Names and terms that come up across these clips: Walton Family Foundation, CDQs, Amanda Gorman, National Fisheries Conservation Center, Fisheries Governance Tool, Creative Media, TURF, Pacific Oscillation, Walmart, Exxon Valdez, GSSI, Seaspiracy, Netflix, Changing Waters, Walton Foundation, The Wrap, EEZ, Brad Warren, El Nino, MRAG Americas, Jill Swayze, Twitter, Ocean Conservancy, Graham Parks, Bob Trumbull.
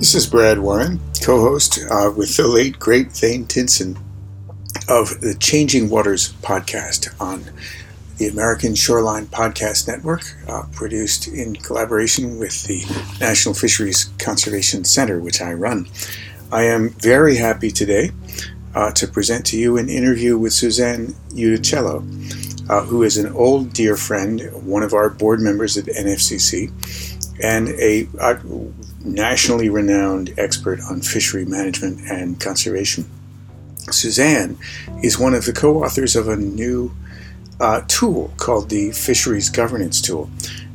This is Brad Warren, co-host with the late, great Thane Tinson of the Changing Waters podcast on the American Shoreline Podcast Network, produced in collaboration with the National Fisheries Conservation Center, which I run. I am very happy today to present to you an interview with Suzanne Iudicello, who is an old dear friend, one of our board members at NFCC, and a nationally renowned expert on fishery management and conservation. Suzanne is one of the co-authors of a new tool called the Fisheries Governance Tool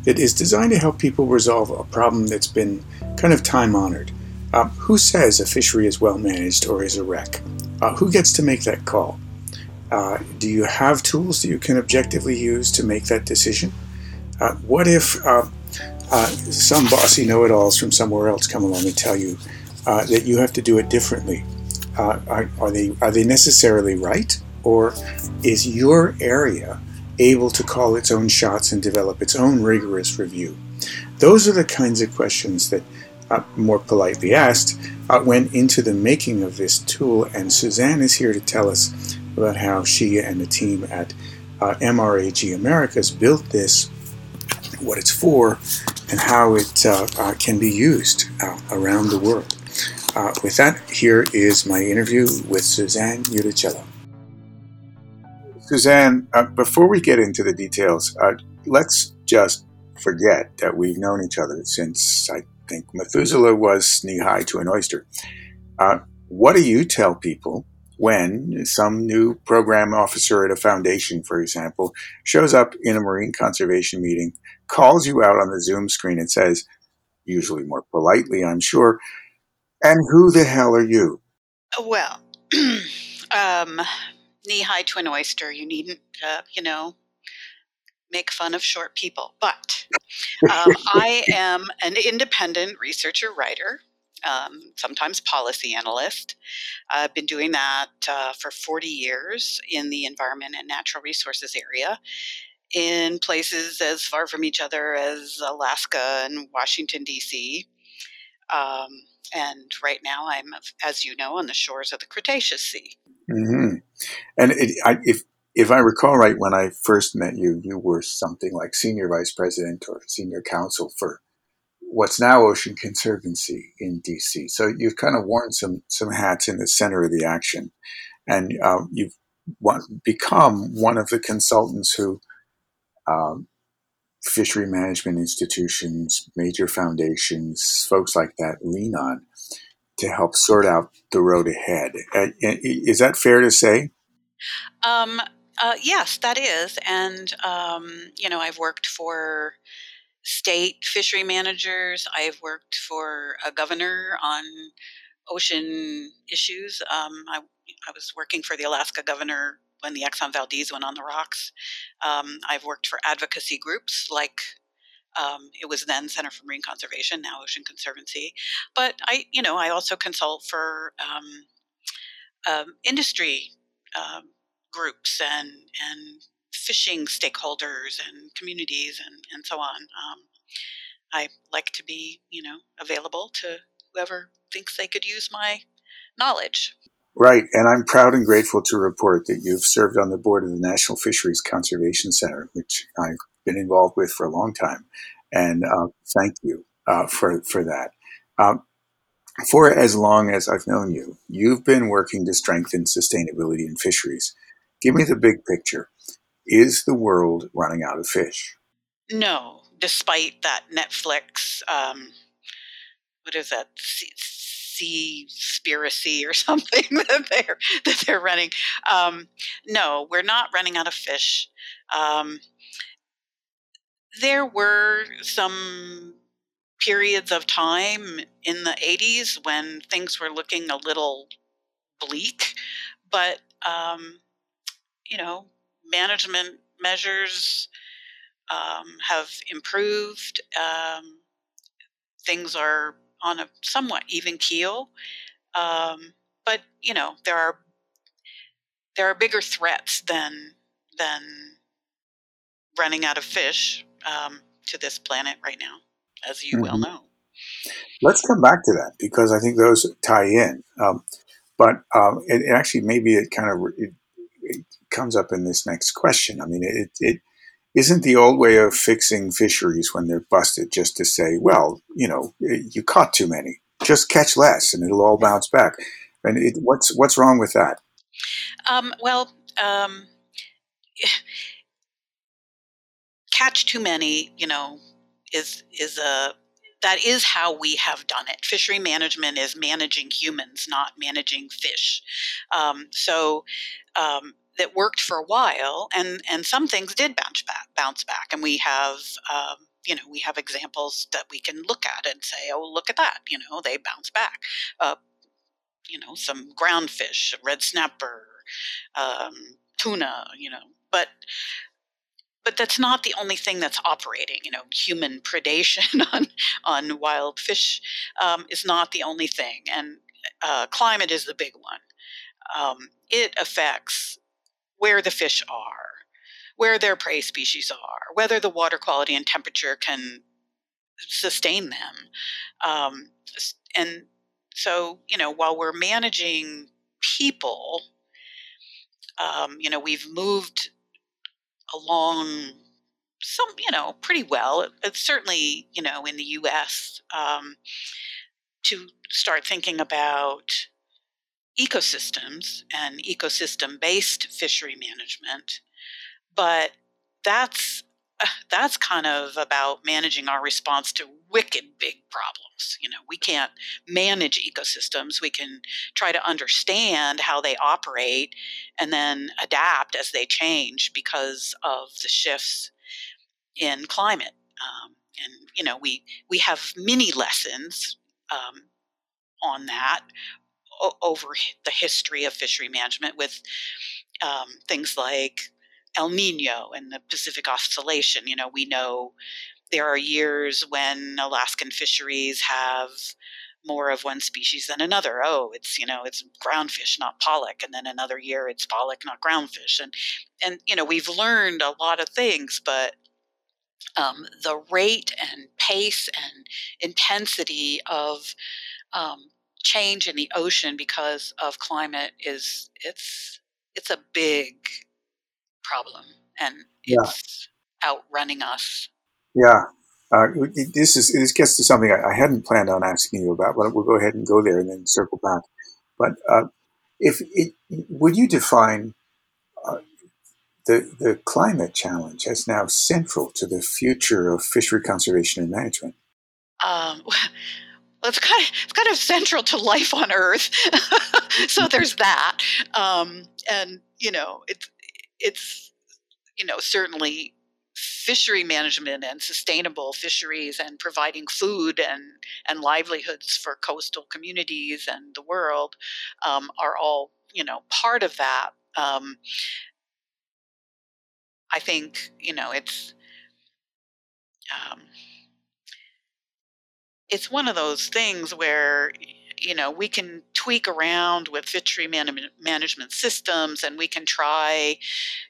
that is designed to help people resolve a problem that's been kind of time-honored. Who says a fishery is well managed or is a wreck? Who gets to make that call? Do you have tools that you can objectively use to make that decision? What if some bossy know-it-alls from somewhere else come along and tell you that you have to do it differently? Are they necessarily right? Or is your area able to call its own shots and develop its own rigorous review? Those are the kinds of questions that, more politely asked, went into the making of this tool, and Suzanne is here to tell us about how she and the team at MRAG Americas built this, what it's for, and how it can be used around the world. With that, here is my interview with Suzanne Iudicello. Suzanne, before we get into the details, let's just forget that we've known each other since, I think, Methuselah was knee-high to an oyster. What do you tell people when some new program officer at a foundation, for example, shows up in a marine conservation meeting, calls you out on the Zoom screen and says, usually more politely, I'm sure, and who the hell are you? Well, knee-high to an oyster. You needn't, make fun of short people. But I am an independent researcher writer, sometimes policy analyst. I've been doing that for 40 years in the environment and natural resources area in places as far from each other as Alaska and Washington, D.C. And right now I'm, as you know, on the shores of the Cretaceous Sea. Mm-hmm. And if I recall right, when I first met you, you were something like senior vice president or senior counsel for what's now Ocean Conservancy in D.C. So you've kind of worn some hats in the center of the action. And you've become one of the consultants who fishery management institutions, major foundations, folks like that lean on to help sort out the road ahead. Is that fair to say? Yes, that is. And, I've worked for state fishery managers. I've worked for a governor on ocean issues. I was working for the Alaska governor when the Exxon Valdez went on the rocks. I've worked for advocacy groups like it was then Center for Marine Conservation, now Ocean Conservancy. But I also consult for industry groups and fishing stakeholders and communities and so on. I like to be, available to whoever thinks they could use my knowledge. Right, and I'm proud and grateful to report that you've served on the board of the National Fisheries Conservation Center, which I've been involved with for a long time, and thank you for that. For as long as I've known you, you've been working to strengthen sustainability in fisheries. Give me the big picture. Is the world running out of fish? No, despite that Netflix, what is that? Seaspiracy or something that they're running. No, we're not running out of fish. There were some periods of time in the 80s when things were looking a little bleak, but management measures have improved. Things are on a somewhat even keel. But, there are bigger threats than running out of fish to this planet right now, as you well know. Let's come back to that because I think those tie in. But it comes up in this next question. I mean, it isn't the old way of fixing fisheries when they're busted just to say, well, you know, you caught too many, just catch less and it'll all bounce back. And what's wrong with that? Catch too many, you know, is how we have done it. Fishery management is managing humans, not managing fish. That worked for a while, and some things did bounce back, and we have we have examples that we can look at and say, oh, look at that, you know, they bounce back. Some ground fish, red snapper, tuna, you know, but that's not the only thing that's operating. You know, human predation on wild fish is not the only thing, and climate is the big one. It affects where the fish are, where their prey species are, whether the water quality and temperature can sustain them. And so, while we're managing people, we've moved along pretty well. It's certainly, in the U.S., to start thinking about ecosystems and ecosystem-based fishery management, but that's kind of about managing our response to wicked big problems. You know, we can't manage ecosystems. We can try to understand how they operate and then adapt as they change because of the shifts in climate. We have mini lessons on that over the history of fishery management with things like El Nino and the Pacific Oscillation. You know, we know there are years when Alaskan fisheries have more of one species than another. Oh, it's groundfish, not pollock. And then another year it's pollock, not groundfish. And we've learned a lot of things, but the rate and pace and intensity of change in the ocean because of climate is a big problem, and it's outrunning us. Yeah, this gets to something I hadn't planned on asking you about, but we'll go ahead and go there and then circle back. But would you define the climate challenge as now central to the future of fishery conservation and management? Well, it's kind of central to life on Earth, so there's that, it's certainly fishery management and sustainable fisheries and providing food and livelihoods for coastal communities and the world are all part of that. I think It's one of those things where, we can tweak around with fishery management systems, and we can try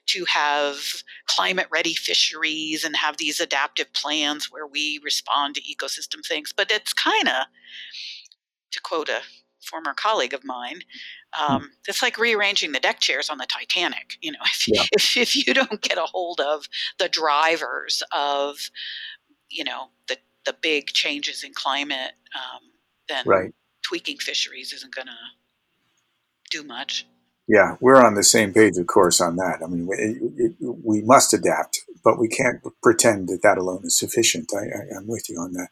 to have climate-ready fisheries and have these adaptive plans where we respond to ecosystem things. But it's kind of, to quote a former colleague of mine, it's like rearranging the deck chairs on the Titanic. If you don't get a hold of the drivers of, the big changes in climate, then tweaking fisheries isn't going to do much. Yeah, we're on the same page, of course, on that. I mean, we must adapt, but we can't pretend that alone is sufficient. I'm with you on that.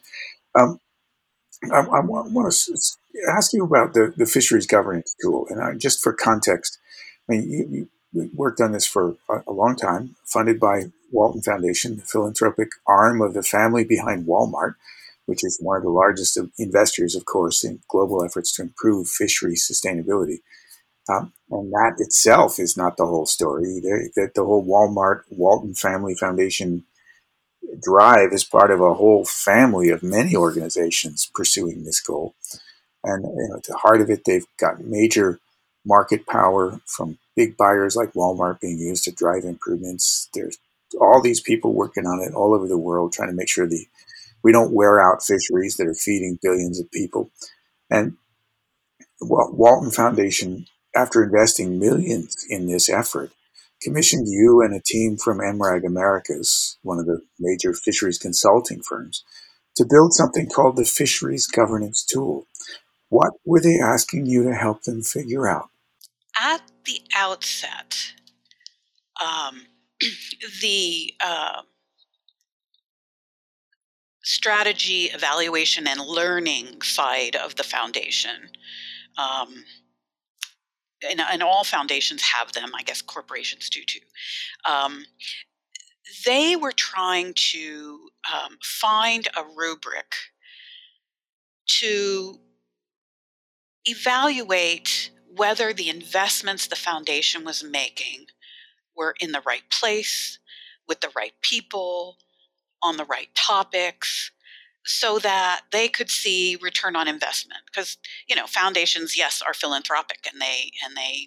I want to ask you about the Fisheries Governance Tool. And just for context, I mean, you worked on this for a long time, funded by Walton Foundation, the philanthropic arm of the family behind Walmart, which is one of the largest investors, of course, in global efforts to improve fishery sustainability. And that itself is not the whole story. The whole Walton Family Foundation drive is part of a whole family of many organizations pursuing this goal. And at the heart of it, they've got major market power from big buyers like Walmart being used to drive improvements. There's all these people working on it all over the world, trying to make sure the We don't wear out fisheries that are feeding billions of people. And Walton Foundation, after investing millions in this effort, commissioned you and a team from MRAG Americas, one of the major fisheries consulting firms, to build something called the Fisheries Governance Tool. What were they asking you to help them figure out? At the outset, the strategy, evaluation, and learning side of the foundation, and all foundations have them, I guess corporations do too, they were trying to find a rubric to evaluate whether the investments the foundation was making were in the right place, with the right people, on the right topics, so that they could see return on investment. Because, you know, foundations, yes, are philanthropic and they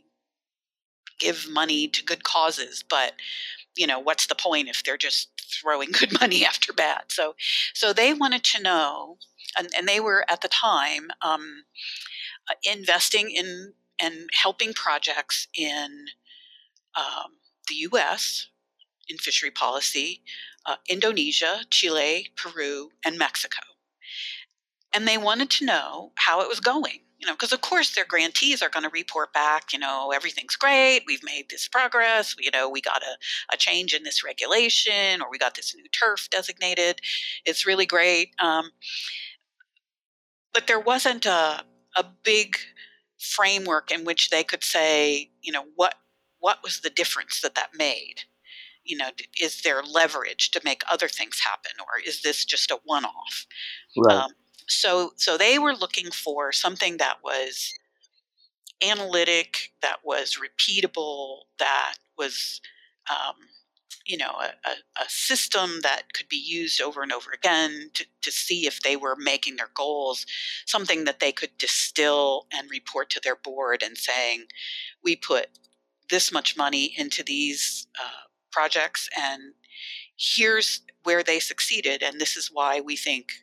give money to good causes, but, you know, what's the point if they're just throwing good money after bad? So they wanted to know, and they were at the time investing in and helping projects in the U.S. in fishery policy, Indonesia, Chile, Peru, and Mexico. And they wanted to know how it was going, you know, because of course their grantees are going to report back, you know, everything's great, we've made this progress, you know, we got a change in this regulation, or we got this new turf designated, it's really great. But there wasn't a big framework in which they could say, you know, what was the difference that made? You know, is there leverage to make other things happen, or is this just a one-off? Right. So they were looking for something that was analytic, that was repeatable, that was, you know, a system that could be used over and over again to see if they were making their goals, something that they could distill and report to their board and saying, we put this much money into these projects, and here's where they succeeded, and this is why we think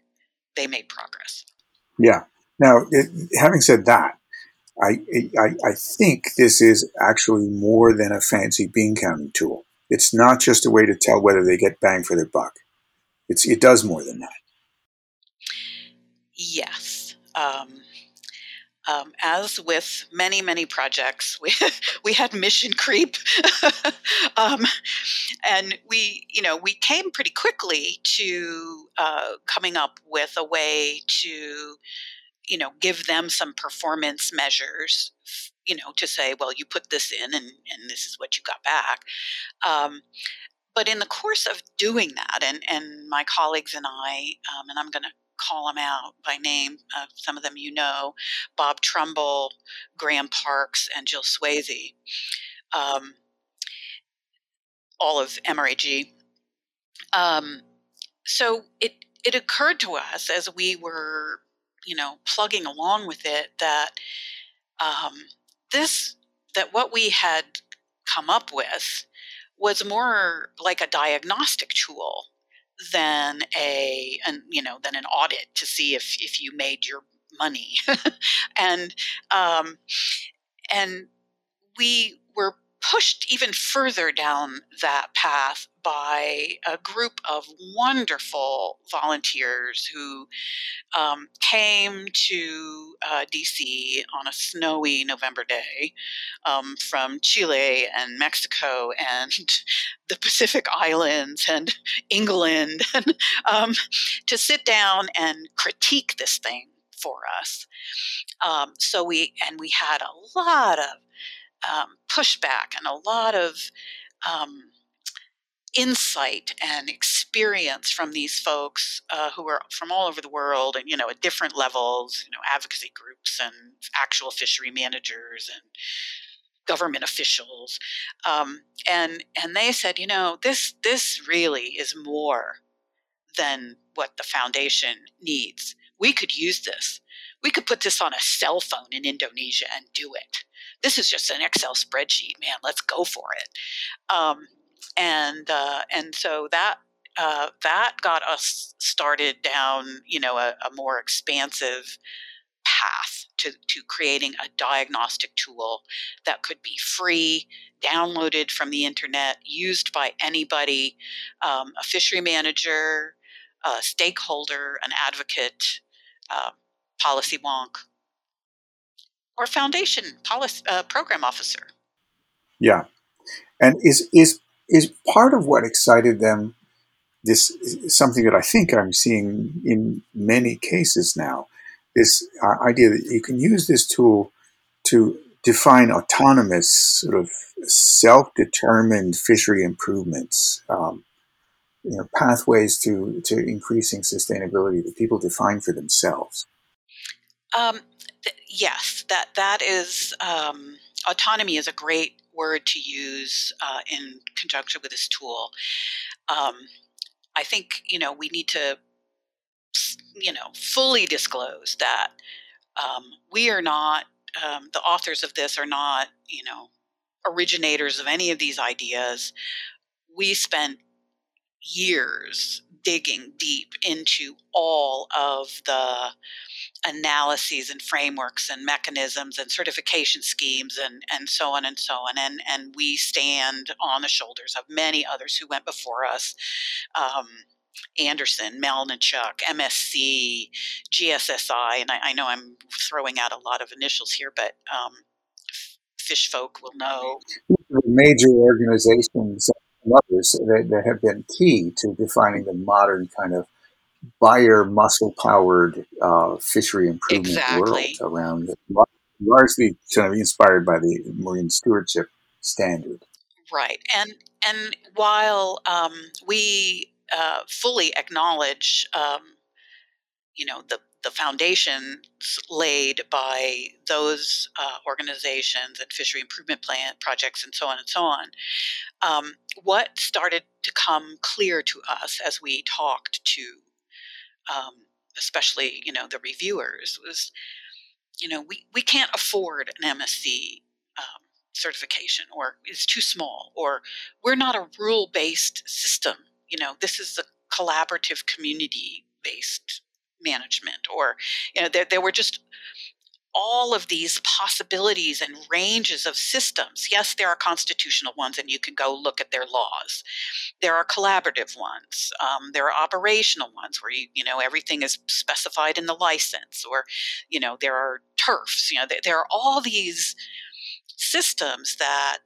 they made progress. Yeah. Now, having said that, I think this is actually more than a fancy bean counting tool. It's not just a way to tell whether they get bang for their buck. It does more than that. Yes. As with many, many projects, we had mission creep, and we came pretty quickly to coming up with a way to, you know, give them some performance measures, you know, to say, well, you put this in and this is what you got back. But in the course of doing that, and my colleagues and I, and I'm going to call them out by name, some of them you know, Bob Trumbull, Graham Parks, and Jill Swayze, all of MRAG. So it occurred to us as we were, you know, plugging along with it that what we had come up with was more like a diagnostic tool than than an audit to see if you made your money. And we were pushed even further down that path by a group of wonderful volunteers who came to DC on a snowy November day from Chile and Mexico and the Pacific Islands and England and, to sit down and critique this thing for us. So we had a lot of pushback and a lot of insight and experience from these folks who are from all over the world and, you know, at different levels, you know, advocacy groups and actual fishery managers and government officials. And they said, you know, this really is more than what the foundation needs. We could use this. We could put this on a cell phone in Indonesia and do it. This is just an Excel spreadsheet, man. Let's go for it. And so that that got us started down, a more expansive path to creating a diagnostic tool that could be free, downloaded from the internet, used by anybody, a fishery manager, a stakeholder, an advocate, policy wonk, or foundation policy program officer. Yeah, and is part of what excited them. This is something that I think I'm seeing in many cases now. This idea that you can use this tool to define autonomous, sort of self-determined fishery improvements, pathways to increasing sustainability that people define for themselves. Yes, that is autonomy is a great word to use in conjunction with this tool. I think we need to fully disclose that we are not the authors of this are not originators of any of these ideas. We spent years digging deep into all of the analyses and frameworks and mechanisms and certification schemes and so on and so on. And we stand on the shoulders of many others who went before us. Anderson, Melnichuk, MSC, GSSI, and I know I'm throwing out a lot of initials here, but fish folk will know. Major organizations and others that have been key to defining the modern kind of buyer muscle-powered fishery improvement world around it, largely kind of inspired by the marine stewardship standard. Right, and while we fully acknowledge, the foundations laid by those organizations and fishery improvement plan projects and so on and so on. What started to come clear to us as we talked to, especially the reviewers, was we can't afford an MSC certification, or it's too small, or we're not a rule-based system. This is the collaborative community-based management, or, there were just all of these possibilities and ranges of systems. Yes, there are constitutional ones, and you can go look at their laws. There are collaborative ones. There are operational ones where, everything is specified in the license, or, there are TURFs. There are all these systems that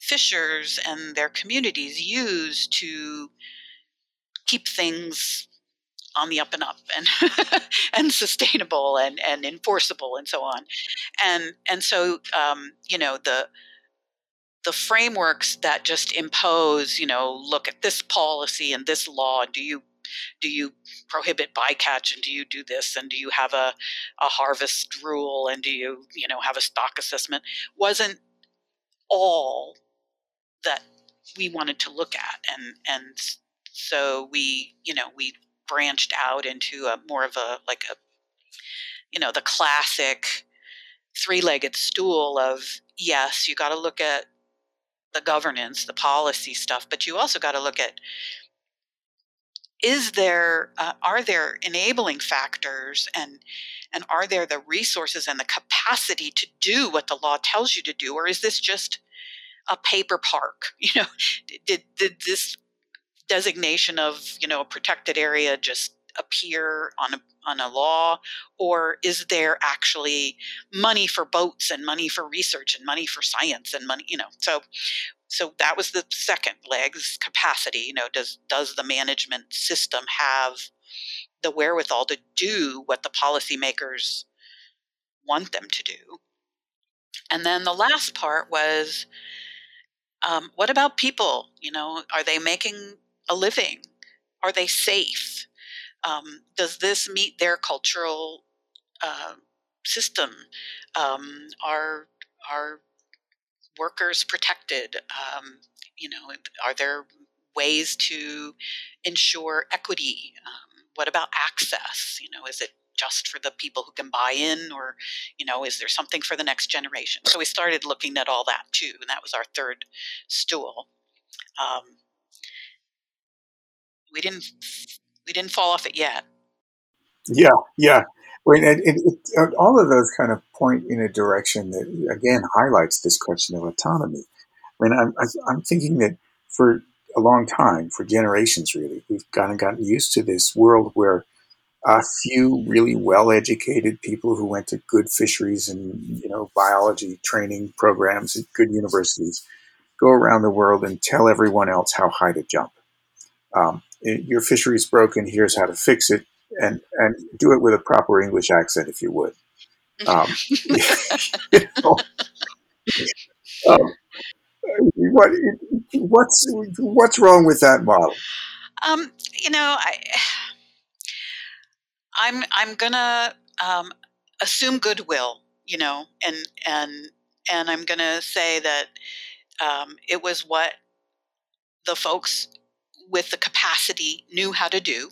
fishers and their communities use to keep things on the up and up and and sustainable and enforceable and so on. And so, the frameworks that just impose, look at this policy and this law, do you prohibit bycatch, and do you do this, and do you have a harvest rule, and do you, have a stock assessment, wasn't all that we wanted to look at. And so we, we branched out into a more of a, like a, the classic three-legged stool of, yes, you got to look at the governance, the policy stuff, but you also got to look at, are there enabling factors, and are there the resources and the capacity to do what the law tells you to do, or is this just a paper park? Did this designation of a protected area just appear on a law, or is there actually money for boats and money for research and money for science and money? So that was the second leg, is capacity. Does the management system have the wherewithal to do what the policymakers want them to do? And then the last part was, what about people? Are they making a living? Are they safe? Does this meet their cultural system? Are workers protected? Are there ways to ensure equity? What about access? Is it just for the people who can buy in, or, is there something for the next generation? So we started looking at all that too, and that was our third stool. we didn't fall off it yet. Yeah. It, all of those kind of point in a direction that again highlights this question of autonomy. I mean, I'm thinking that for a long time, for generations really, we've kind of gotten used to this world where a few really well-educated people who went to good fisheries and biology training programs at good universities go around the world and tell everyone else how high to jump. Your fishery's broken. Here's how to fix it, and do it with a proper English accent if you would. What's wrong with that model? I'm gonna assume goodwill, and I'm gonna say that it was what the folks with the capacity knew how to do,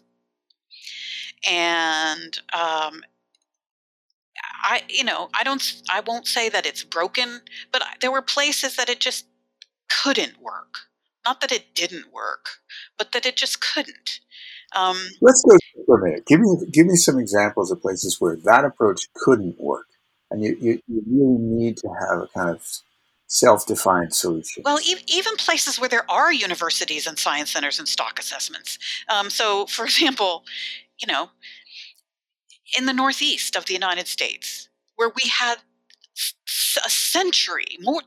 and I won't say that it's broken, but there were places that it just couldn't work. Not that it didn't work, but that it just couldn't. Let's go for a minute. Give me some examples of places where that approach couldn't work, and you really need to have a kind of self-defined solution. Well, even places where there are universities and science centers and stock assessments. So, for example, in the northeast of the United States, where we had a century, nearly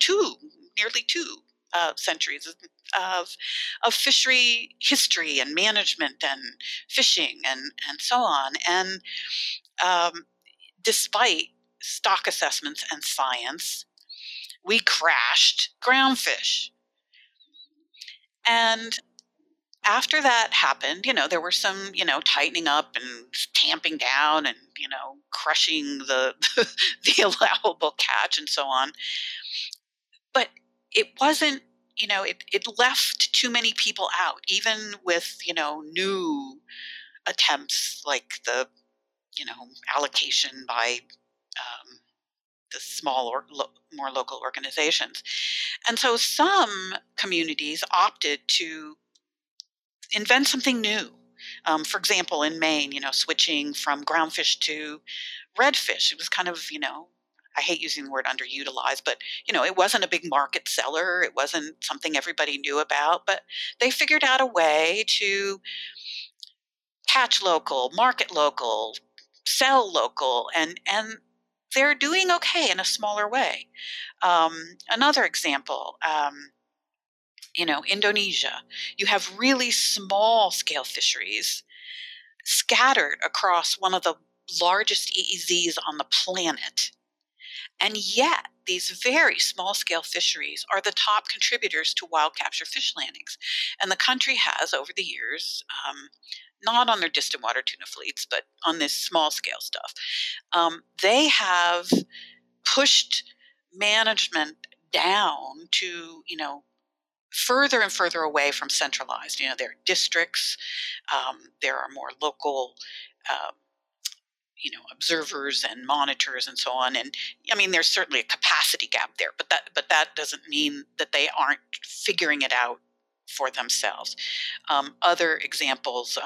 two centuries of fishery history and management and fishing and so on. And despite stock assessments and science, we crashed groundfish. And after that happened, there were some, tightening up and tamping down and, crushing the allowable catch and so on. But it wasn't, it left too many people out, even with, new attempts like the, allocation by the small or more local organizations. And so some communities opted to invent something new. For example, in Maine, switching from groundfish to redfish. It was kind of, I hate using the word underutilized, but, it wasn't a big market seller. It wasn't something everybody knew about, but they figured out a way to catch local, market local, sell local, and they're doing okay in a smaller way. Another example, Indonesia. You have really small-scale fisheries scattered across one of the largest EEZs on the planet. And yet, these very small-scale fisheries are the top contributors to wild capture fish landings. And the country has, over the years, not on their distant water tuna fleets, but on this small-scale stuff, they have pushed management down to, further and further away from centralized. There are districts, there are more local observers and monitors and so on. And I mean, there's certainly a capacity gap there, but that doesn't mean that they aren't figuring it out for themselves. Other examples,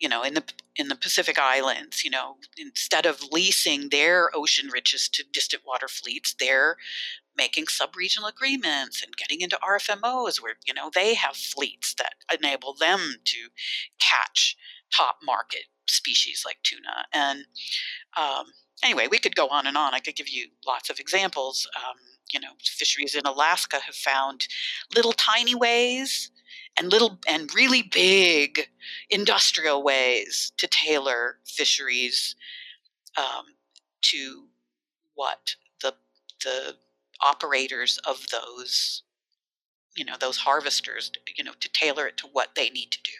in the Pacific Islands, instead of leasing their ocean riches to distant water fleets, they're making sub-regional agreements and getting into RFMOs where, they have fleets that enable them to catch top market species like tuna. And anyway, we could go on and on. I could give you lots of examples. Fisheries in Alaska have found little tiny ways and little and really big industrial ways to tailor fisheries to what the operators of those, those harvesters, to tailor it to what they need to do.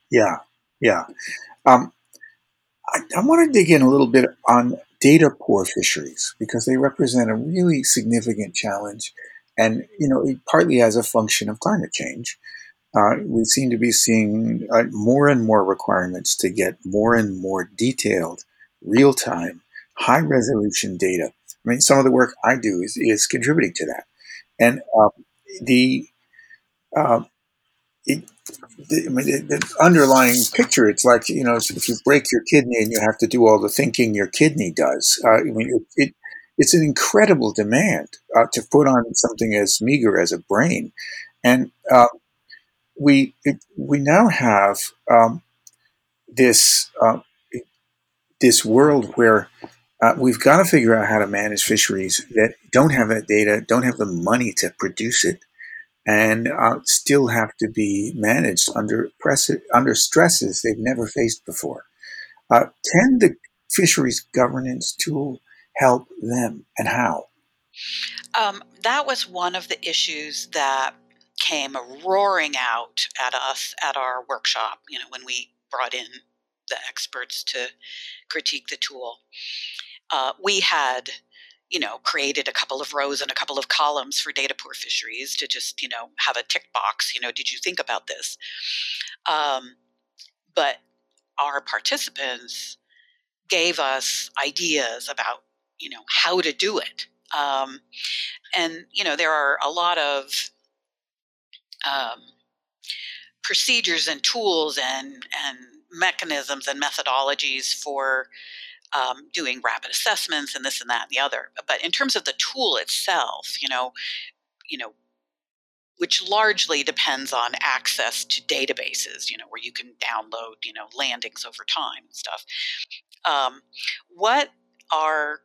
Yeah. I want to dig in a little bit on data-poor fisheries, because they represent a really significant challenge, and partly as a function of climate change. We seem to be seeing more and more requirements to get more and more detailed, real-time, high-resolution data. I mean, some of the work I do is contributing to that, and the underlying picture, it's like, you know, if you break your kidney and you have to do all the thinking your kidney does, it's an incredible demand to put on something as meager as a brain. And we now have this world where we've got to figure out how to manage fisheries that don't have that data, don't have the money to produce it, and still have to be managed under stresses they've never faced before. Can the Fisheries Governance Tool help them, and how? That was one of the issues that came roaring out at us at our workshop, you know, when we brought in the experts to critique the tool. We had, you know, created a couple of rows and a couple of columns for data poor fisheries to just, you know, have a tick box, you know, did you think about this? But our participants gave us ideas about, you know, how to do it. And, you know, there are a lot of procedures and tools and mechanisms and methodologies for doing rapid assessments and this and that and the other. But in terms of the tool itself, you know, which largely depends on access to databases, you know, where you can download, you know, landings over time and stuff. What our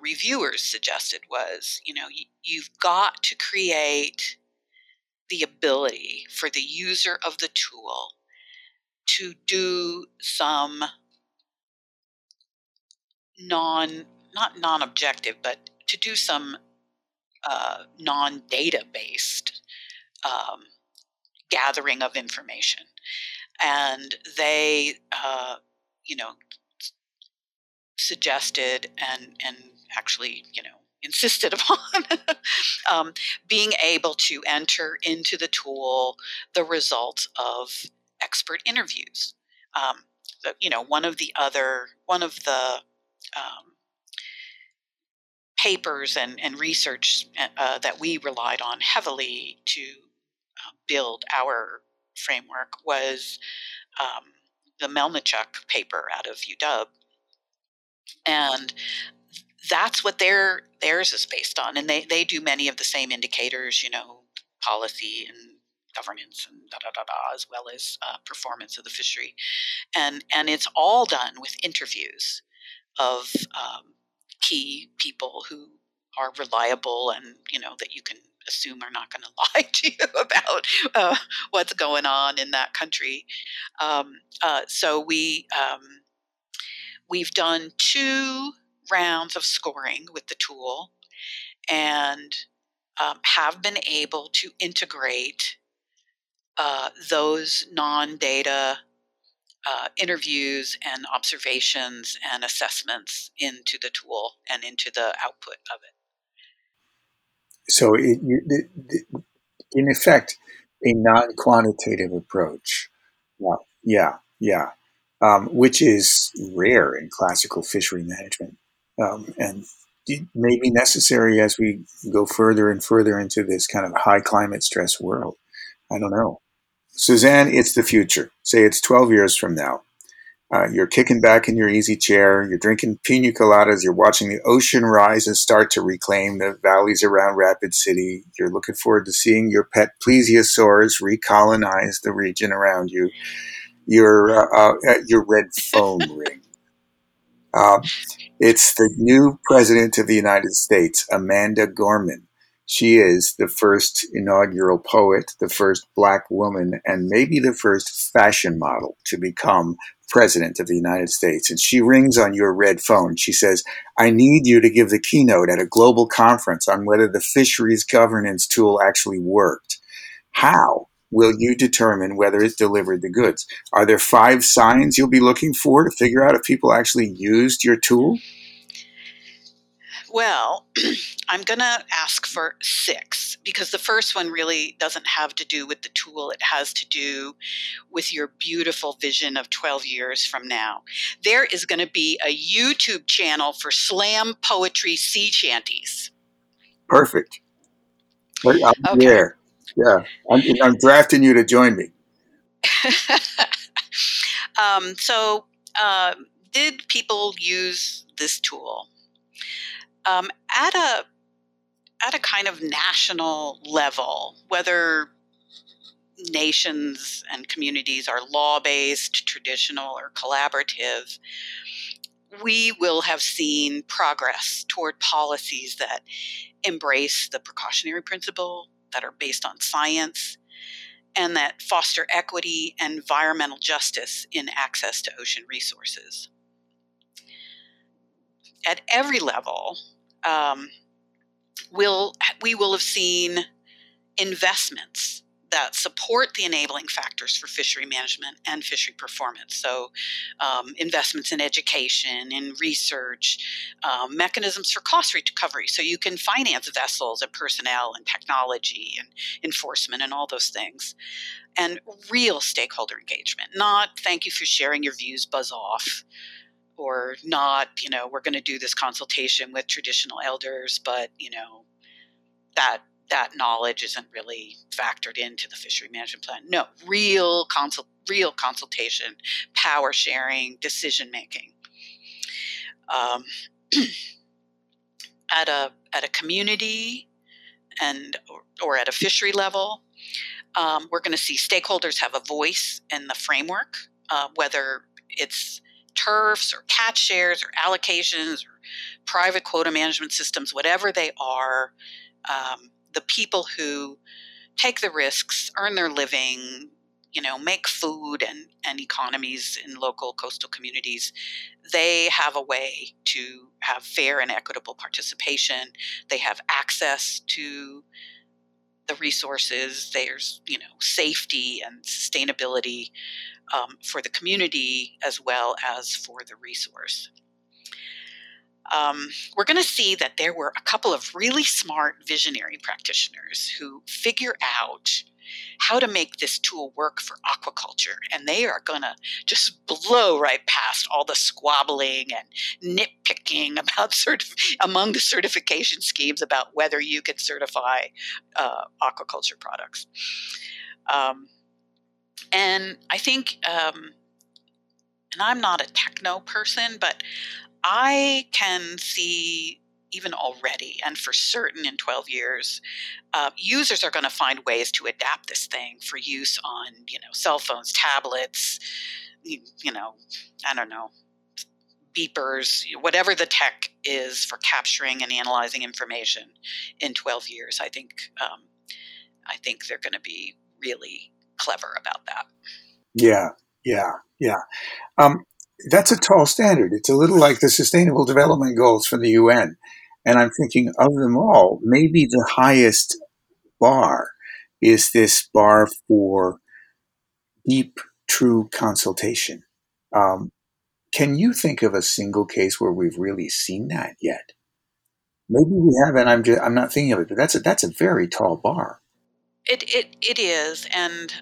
reviewers suggested was, you know, you've got to create the ability for the user of the tool to do some not non-objective, but to do some non-data-based gathering of information. And they, you know, suggested and actually, you know, insisted upon being able to enter into the tool the results of expert interviews. You know, one of the papers and research that we relied on heavily to build our framework was the Melnichuk paper out of UW. And that's what theirs is based on. And they do many of the same indicators, you know, policy and governance and as well as performance of the fishery. And it's all done with interviews of key people who are reliable and, you know, that you can assume are not going to lie to you about what's going on in that country. So we've done 2 rounds of scoring with the tool and have been able to integrate those non-data interviews and observations and assessments into the tool and into the output of it. So in effect, a non-quantitative approach. Yeah. Which is rare in classical fishery management, and may be necessary as we go further and further into this kind of high climate stress world. I don't know. Suzanne, it's the future. Say it's 12 years from now. You're kicking back in your easy chair. You're drinking pina coladas. You're watching the ocean rise and start to reclaim the valleys around Rapid City. You're looking forward to seeing your pet plesiosaurs recolonize the region around you. Your red phone ring. It's the new president of the United States, Amanda Gorman. She is the first inaugural poet, the first black woman, and maybe the first fashion model to become president of the United States. And she rings on your red phone. She says, I need you to give the keynote at a global conference on whether the Fisheries Governance Tool actually worked. How will you determine whether it delivered the goods? Are there 5 signs you'll be looking for to figure out if people actually used your tool? Well, I'm going to ask for 6 because the first one really doesn't have to do with the tool. It has to do with your beautiful vision of 12 years from now. There is going to be a YouTube channel for slam poetry sea shanties. Perfect. Right, I'm okay. There. Yeah, I'm drafting you to join me. Did people use this tool? At a kind of national level, whether nations and communities are law-based, traditional, or collaborative, we will have seen progress toward policies that embrace the precautionary principle, that are based on science, and that foster equity and environmental justice in access to ocean resources. At every level, we will have seen investments that support the enabling factors for fishery management and fishery performance. So investments in education, in research, mechanisms for cost recovery. So you can finance vessels and personnel and technology and enforcement and all those things. And real stakeholder engagement, not thank you for sharing your views, buzz off, or not, we're going to do this consultation with traditional elders, but, that knowledge isn't really factored into the fishery management plan. No, real consultation, power sharing, decision making. At a community or at a fishery level, we're going to see stakeholders have a voice in the framework, whether it's TRFs or catch shares or allocations or private quota management systems, whatever they are. The people who take the risks, earn their living, make food and economies in local coastal communities, they have a way to have fair and equitable participation. They have access to the resources. There's, safety and sustainability for the community as well as for the resource. We're going to see that there were a couple of really smart visionary practitioners who figure out how to make this tool work for aquaculture, and they are going to just blow right past all the squabbling and nitpicking about among the certification schemes about whether you can certify aquaculture products. And I think, and I'm not a techno person, but I can see even already, and for certain in 12 years, users are going to find ways to adapt this thing for use on, cell phones, tablets, beepers, whatever the tech is for capturing and analyzing information in 12 years. I think they're going to be really clever about that. Yeah. That's a tall standard. It's a little like the Sustainable Development Goals from the UN. And I'm thinking of them all, maybe the highest bar is this bar for deep, true consultation. Can you think of a single case where we've really seen that yet? Maybe we haven't. I'm not thinking of it, but that's a very tall bar. It is. And,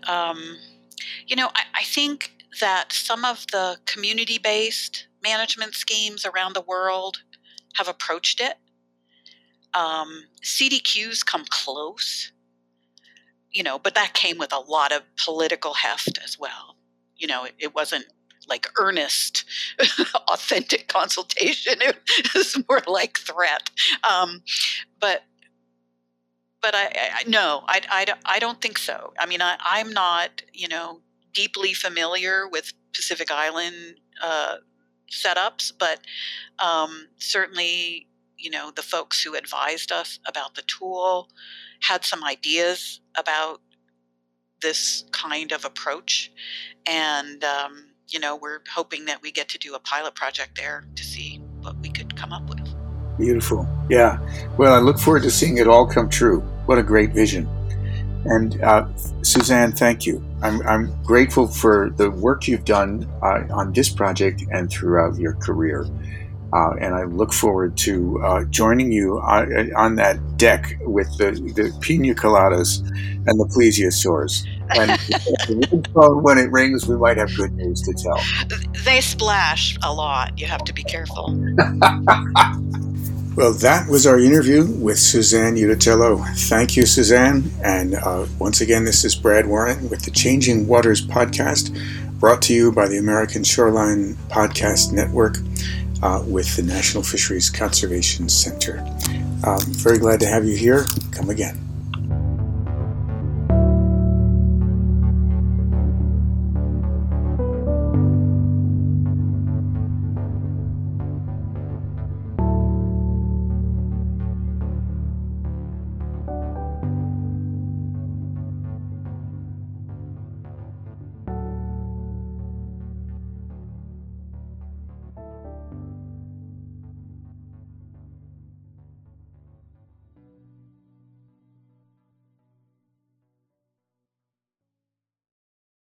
I think that some of the community-based management schemes around the world have approached it. CDQs come close, but that came with a lot of political heft as well. It wasn't like earnest, authentic consultation. It was more like threat. But I don't think so. I mean, I'm not, deeply familiar with Pacific Island setups, but certainly, the folks who advised us about the tool had some ideas about this kind of approach. And, we're hoping that we get to do a pilot project there to see what we could come up with. Beautiful. Yeah. Well, I look forward to seeing it all come true. What a great vision. And Suzanne, thank you. I'm grateful for the work you've done on this project and throughout your career. And I look forward to joining you on that deck with the pina coladas and the plesiosaurs. And when it rings, we might have good news to tell. They splash a lot. You have to be careful. Well, that was our interview with Suzanne Iudicello. Thank you, Suzanne. And once again, this is Brad Warren with the Changing Waters podcast, brought to you by the American Shoreline Podcast Network with the National Fisheries Conservation Center. Very glad to have you here. Come again.